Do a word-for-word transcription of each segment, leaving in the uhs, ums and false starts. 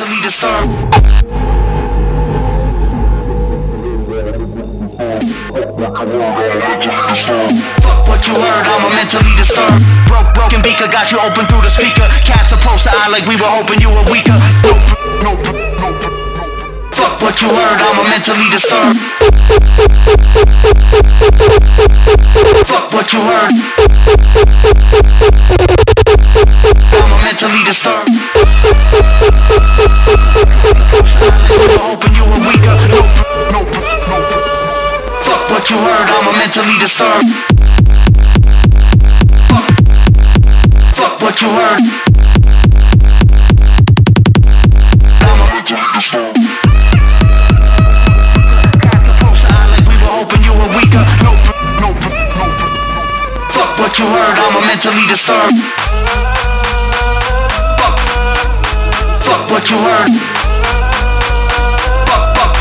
mentally disturbed. What you heard, I'm a mentally disturbed. Broke, broken beaker, got you open through the speaker. Cats approach the eye like we were hoping you were weaker. No, no, no, no. Fuck what you heard, I'm a mentally disturbed. Fuck what you heard, I'm a mentally disturbed. We were hoping you were weaker. No, no, no. Fuck what you heard, I'm a mentally disturbed. What you heard, I'm a mentally disturbed. We were hoping you were weaker. No, no, no. Fuck what you heard, I'm a mentally disturbed. Fuck, fuck what you heard. Fuck, fuck,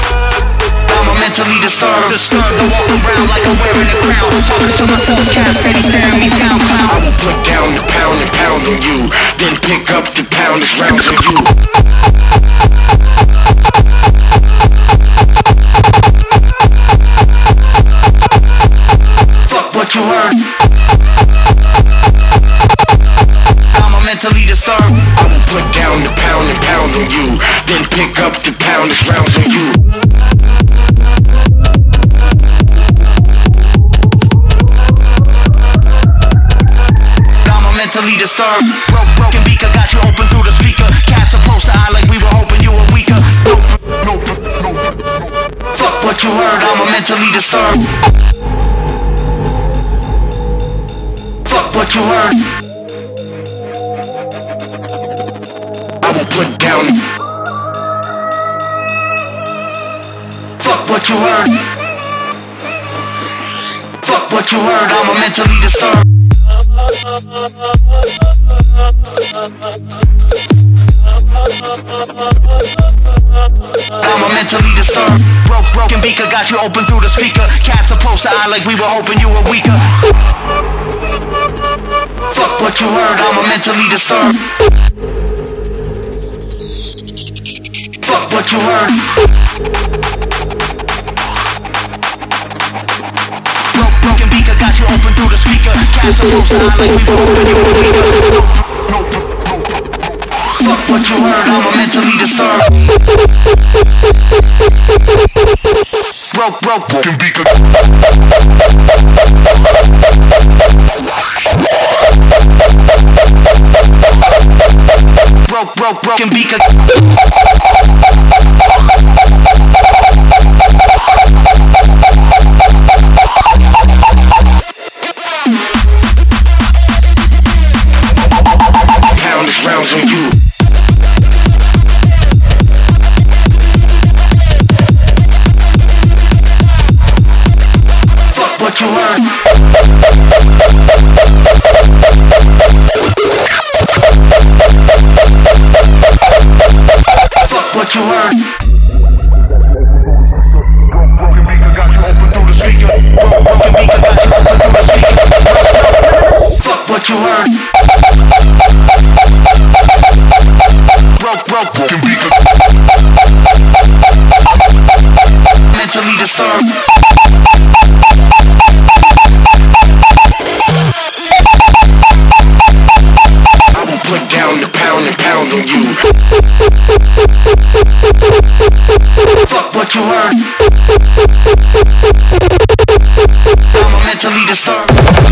I'm a mentally disturbed. Disturbed, I walk around like I'm wearing a crown. Talking to myself, cat steady staring me down, clown. I will put down the pound and pound on you, then pick up the pound that's round on you. Fuck what you heard, I'm a mentally disturbed. I will put down the pound and pound on you, then pick up the pound that's round on you. Mentally disturbed. Broke, broken beaker, got you open through the speaker. Cats approach the eye like we were hoping you were weaker. No, no, no, no. Fuck what you heard, I'm a mentally disturbed. Fuck what you heard, I will put down. Fuck what you heard, fuck what you heard, I'm a mentally disturbed. I'm a mentally disturbed. Broke, broken beaker, got you open through the speaker. Cats approach the eye like we were hoping you were weaker. Fuck what you heard, I'm a mentally disturbed. Fuck what you heard. Broke, broken beaker, got you open through the speaker. Cats approach the eye like we were hoping you were weaker. No, no, no. Fuck what you heard, I'm a mentally disturbed. Broke, broke, broken beaker. Broke, broke, broken beaker. Pound is round on you. You heard. Fuck what you heard. Broken beaker got you open through the speaker. Broken beaker got you open through the speaker. Fuck what you heard. Broke, broke, broken beaker. Mentally disturbed. You. Fuck what you heard, I'm a mentally disturbed.